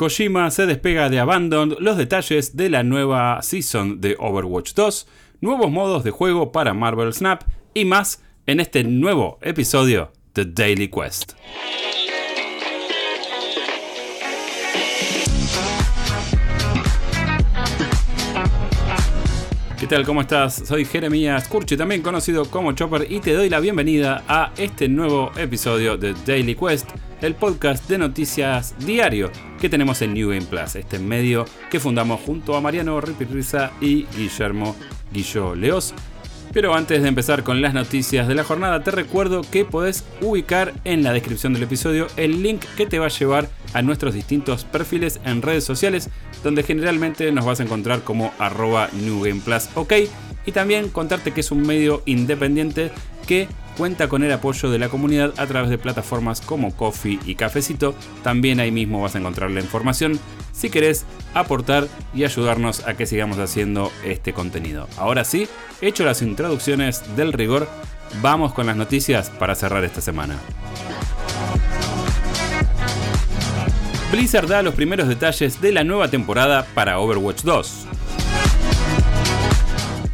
Kojima se despega de Abandoned, los detalles de la nueva season de Overwatch 2, nuevos modos de juego para Marvel Snap y más en este nuevo episodio de Daily Quest. ¿Qué tal? ¿Cómo estás? Soy Jeremías Scurche, también conocido como Chopper, y te doy la bienvenida a este nuevo episodio de Daily Quest, el podcast de noticias diario que tenemos en New Game Plus, este medio que fundamos junto a Mariano Ripariza y Guillermo Guillo Leoz. Pero antes de empezar con las noticias de la jornada, te recuerdo que podés ubicar en la descripción del episodio el link que te va a llevar a nuestros distintos perfiles en redes sociales, donde generalmente nos vas a encontrar como @newgameplus, ok, y también contarte que es un medio independiente que cuenta con el apoyo de la comunidad a través de plataformas como Ko-Fi y Cafecito. También ahí mismo vas a encontrar la información si querés aportar y ayudarnos a que sigamos haciendo este contenido. Ahora sí, hecho las introducciones del rigor, vamos con las noticias para cerrar esta semana. Blizzard da los primeros detalles de la nueva temporada para Overwatch 2.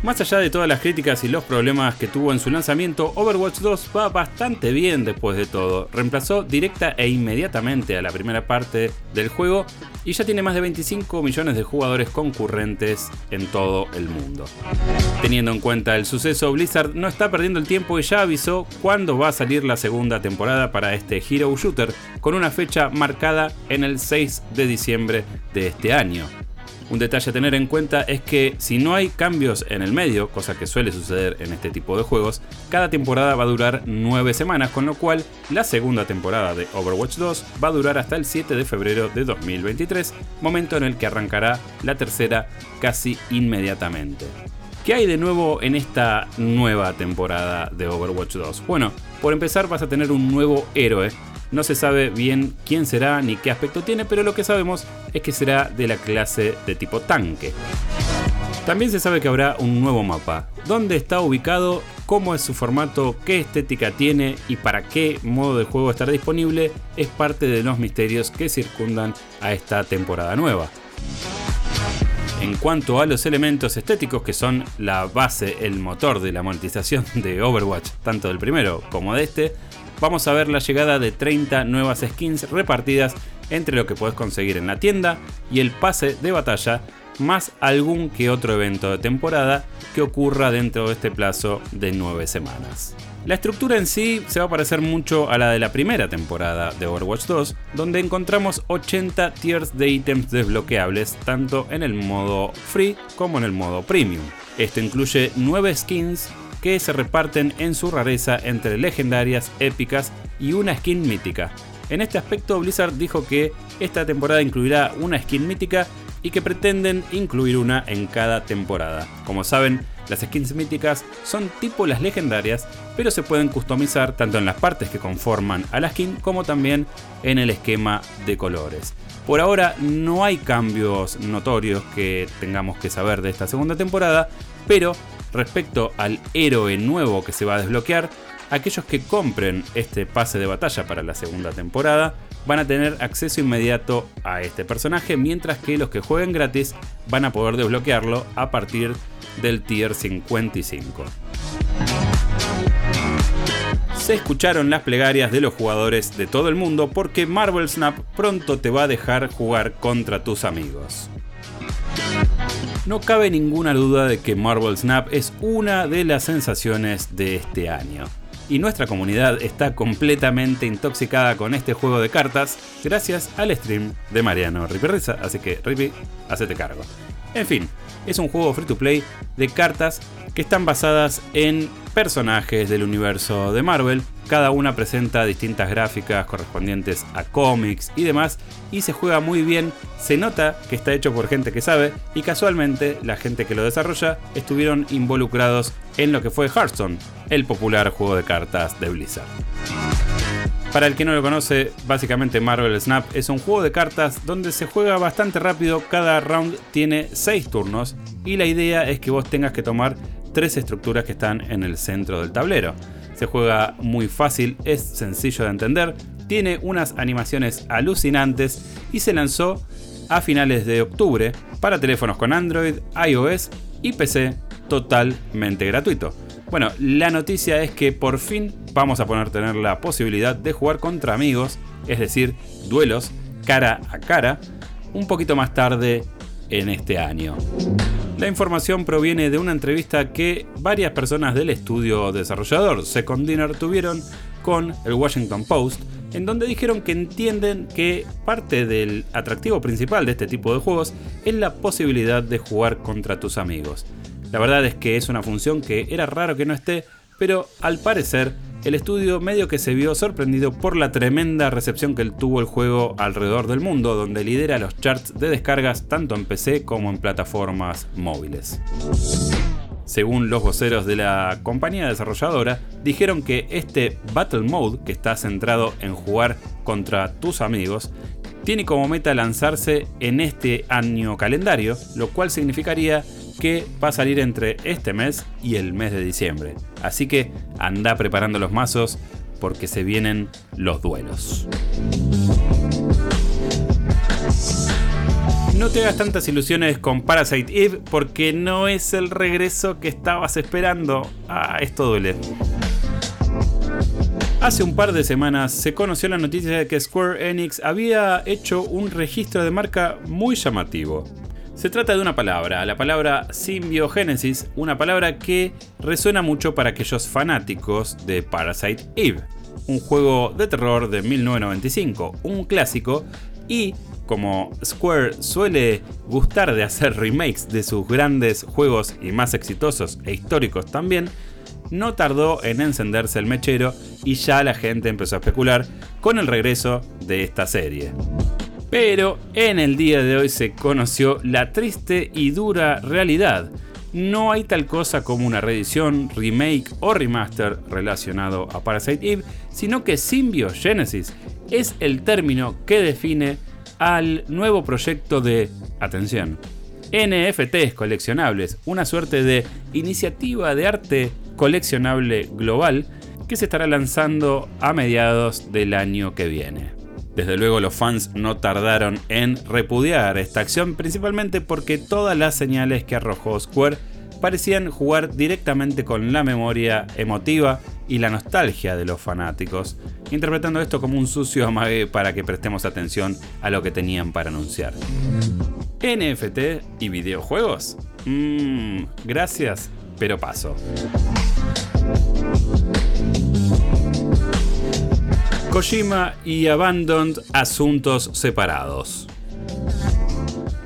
Más allá de todas las críticas y los problemas que tuvo en su lanzamiento, Overwatch 2 va bastante bien después de todo. Reemplazó directa e inmediatamente a la primera parte del juego y ya tiene más de 25 millones de jugadores concurrentes en todo el mundo. Teniendo en cuenta el suceso, Blizzard no está perdiendo el tiempo y ya avisó cuándo va a salir la segunda temporada para este Hero Shooter, con una fecha marcada en el 6 de diciembre de este año. Un detalle a tener en cuenta es que si no hay cambios en el medio, cosa que suele suceder en este tipo de juegos, cada temporada va a durar 9 semanas, con lo cual la segunda temporada de Overwatch 2 va a durar hasta el 7 de febrero de 2023, momento en el que arrancará la tercera casi inmediatamente. ¿Qué hay de nuevo en esta nueva temporada de Overwatch 2? Bueno, por empezar vas a tener un nuevo héroe. No se sabe bien quién será ni qué aspecto tiene, pero lo que sabemos es que será de la clase de tipo tanque. También se sabe que habrá un nuevo mapa. ¿Dónde está ubicado? ¿Cómo es su formato? ¿Qué estética tiene? ¿Y para qué modo de juego estará disponible? Es parte de los misterios que circundan a esta temporada nueva. En cuanto a los elementos estéticos, que son la base, el motor de la monetización de Overwatch, tanto del primero como de este, vamos a ver la llegada de 30 nuevas skins repartidas entre lo que podés conseguir en la tienda y el pase de batalla, más algún que otro evento de temporada que ocurra dentro de este plazo de 9 semanas. La estructura en sí se va a parecer mucho a la de la primera temporada de Overwatch 2, donde encontramos 80 tiers de ítems desbloqueables tanto en el modo free como en el modo premium. Esto incluye 9 skins que se reparten en su rareza entre legendarias, épicas y una skin mítica. En este aspecto, Blizzard dijo que esta temporada incluirá una skin mítica y que pretenden incluir una en cada temporada. Como saben, las skins míticas son tipo las legendarias, pero se pueden customizar tanto en las partes que conforman a la skin como también en el esquema de colores. Por ahora no hay cambios notorios que tengamos que saber de esta segunda temporada, pero respecto al héroe nuevo que se va a desbloquear, aquellos que compren este pase de batalla para la segunda temporada van a tener acceso inmediato a este personaje, mientras que los que jueguen gratis van a poder desbloquearlo a partir del tier 55. Se escucharon las plegarias de los jugadores de todo el mundo porque Marvel Snap pronto te va a dejar jugar contra tus amigos. No cabe ninguna duda de que Marvel Snap es una de las sensaciones de este año. Y nuestra comunidad está completamente intoxicada con este juego de cartas gracias al stream de Mariano Ripariza, así que Ripi, hacete cargo. En fin, es un juego free to play de cartas que están basadas en personajes del universo de Marvel. Cada una presenta distintas gráficas correspondientes a cómics y demás, y se juega muy bien. Se nota que está hecho por gente que sabe, y casualmente la gente que lo desarrolla estuvieron involucrados en lo que fue Hearthstone, el popular juego de cartas de Blizzard. Para el que no lo conoce, básicamente Marvel Snap es un juego de cartas donde se juega bastante rápido. Cada round tiene 6 turnos y la idea es que vos tengas que tomar 3 estructuras que están en el centro del tablero. Se juega muy fácil, es sencillo de entender, tiene unas animaciones alucinantes y se lanzó a finales de octubre para teléfonos con Android, iOS y PC totalmente gratuito. Bueno, la noticia es que por fin vamos a poder tener la posibilidad de jugar contra amigos, es decir, duelos cara a cara, un poquito más tarde en este año. La información proviene de una entrevista que varias personas del estudio desarrollador Second Dinner tuvieron con el Washington Post, en donde dijeron que entienden que parte del atractivo principal de este tipo de juegos es la posibilidad de jugar contra tus amigos. La verdad es que es una función que era raro que no esté, pero al parecer el estudio medio que se vio sorprendido por la tremenda recepción que tuvo el juego alrededor del mundo, donde lidera los charts de descargas tanto en PC como en plataformas móviles. Según los voceros de la compañía desarrolladora, dijeron que este Battle Mode, que está centrado en jugar contra tus amigos, tiene como meta lanzarse en este año calendario, lo cual significaría que va a salir entre este mes y el mes de diciembre. Así que anda preparando los mazos porque se vienen los duelos. No te hagas tantas ilusiones con Parasite Eve porque no es el regreso que estabas esperando. Ah, esto duele. Hace un par de semanas se conoció la noticia de que Square Enix había hecho un registro de marca muy llamativo. Se trata de una palabra, la palabra Symbiogenesis, una palabra que resuena mucho para aquellos fanáticos de Parasite Eve, un juego de terror de 1995, un clásico, y como Square suele gustar de hacer remakes de sus grandes juegos y más exitosos e históricos también, no tardó en encenderse el mechero y ya la gente empezó a especular con el regreso de esta serie. Pero en el día de hoy se conoció la triste y dura realidad. No hay tal cosa como una reedición, remake o remaster relacionado a Parasite Eve, sino que Symbiogenesis es el término que define al nuevo proyecto de, atención, NFTs coleccionables, una suerte de iniciativa de arte coleccionable global que se estará lanzando a mediados del año que viene. Desde luego los fans no tardaron en repudiar esta acción, principalmente porque todas las señales que arrojó Square parecían jugar directamente con la memoria emotiva y la nostalgia de los fanáticos, interpretando esto como un sucio amague para que prestemos atención a lo que tenían para anunciar. ¿NFT y videojuegos? Gracias, pero paso. Kojima y Abandoned, asuntos separados.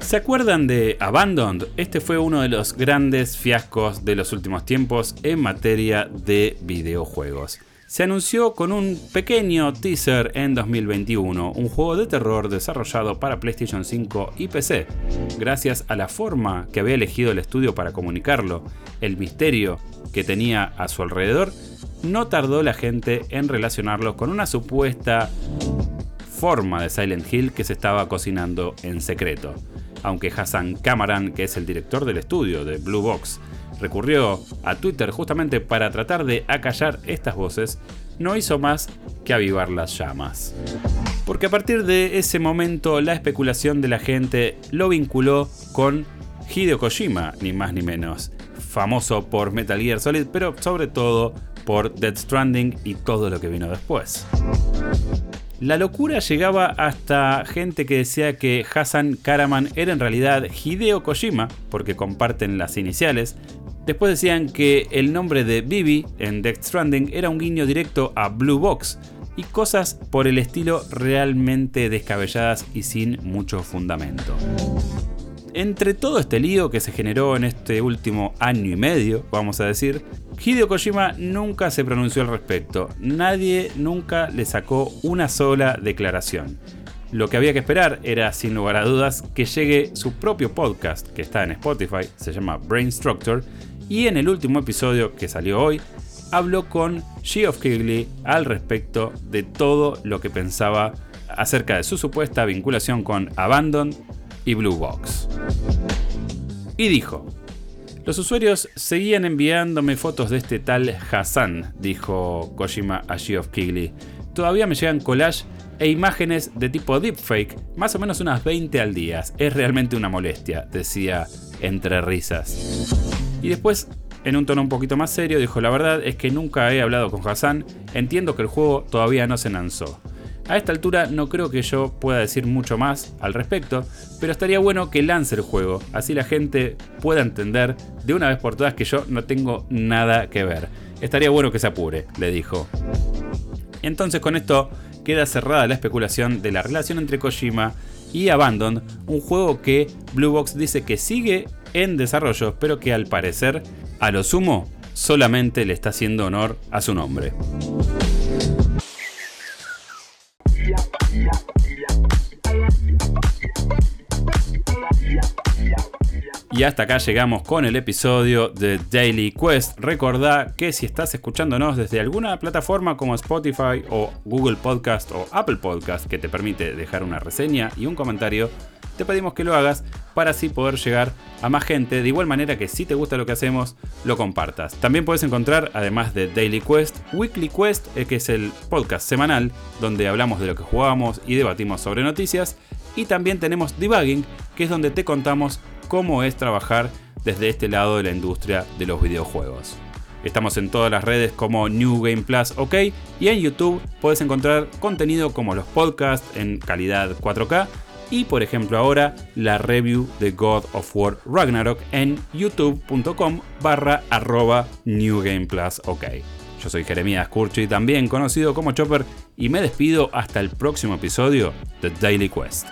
¿Se acuerdan de Abandoned? Este fue uno de los grandes fiascos de los últimos tiempos en materia de videojuegos. Se anunció con un pequeño teaser en 2021, un juego de terror desarrollado para PlayStation 5 y PC. Gracias a la forma que había elegido el estudio para comunicarlo, el misterio que tenía a su alrededor, no tardó la gente en relacionarlo con una supuesta forma de Silent Hill que se estaba cocinando en secreto. Aunque Hasan Kahraman, que es el director del estudio de Blue Box, recurrió a Twitter justamente para tratar de acallar estas voces, no hizo más que avivar las llamas. Porque a partir de ese momento la especulación de la gente lo vinculó con Hideo Kojima, ni más ni menos, famoso por Metal Gear Solid, pero sobre todo por Death Stranding y todo lo que vino después. La locura llegaba hasta gente que decía que Hasan Kahraman era en realidad Hideo Kojima, porque comparten las iniciales. Después decían que el nombre de Bibi en Death Stranding era un guiño directo a Blue Box, y cosas por el estilo realmente descabelladas y sin mucho fundamento. Entre todo este lío que se generó en este último año y medio, vamos a decir, Hideo Kojima nunca se pronunció al respecto. Nadie nunca le sacó una sola declaración. Lo que había que esperar era, sin lugar a dudas, que llegue su propio podcast, que está en Spotify, se llama Brain Structure, y en el último episodio que salió hoy, habló con Geoff Keighley al respecto de todo lo que pensaba acerca de su supuesta vinculación con Abandoned y Blue Box. Y dijo: los usuarios seguían enviándome fotos de este tal Hasan, dijo Kojima a Geoff Keighley. todavía me llegan collages e imágenes de tipo deepfake, más o menos unas 20 al día. Es realmente una molestia, decía entre risas. Y después, en un tono un poquito más serio, dijo: la verdad es que nunca he hablado con Hasan, entiendo que el juego todavía no se lanzó. A esta altura no creo que yo pueda decir mucho más al respecto, pero estaría bueno que lance el juego, así la gente pueda entender de una vez por todas que yo no tengo nada que ver. Estaría bueno que se apure, le dijo. Entonces con esto queda cerrada la especulación de la relación entre Kojima y Abandoned, un juego que Blue Box dice que sigue en desarrollo, pero que al parecer, a lo sumo, solamente le está haciendo honor a su nombre. Y hasta acá llegamos con el episodio de Daily Quest. Recordá que si estás escuchándonos desde alguna plataforma como Spotify o Google Podcast o Apple Podcast, que te permite dejar una reseña y un comentario, te pedimos que lo hagas para así poder llegar a más gente. De igual manera que si te gusta lo que hacemos, lo compartas. También puedes encontrar, además de Daily Quest, Weekly Quest, que es el podcast semanal donde hablamos de lo que jugamos y debatimos sobre noticias. Y también tenemos Debugging, que es donde te contamos cómo es trabajar desde este lado de la industria de los videojuegos. Estamos en todas las redes como New Game Plus, OK, y en YouTube puedes encontrar contenido como los podcasts en calidad 4K y, por ejemplo, ahora la review de God of War Ragnarok en youtube.com/@New Game Plus, OK. Yo soy Jeremías Scurche, también conocido como Chopper, y me despido hasta el próximo episodio de Daily Quest.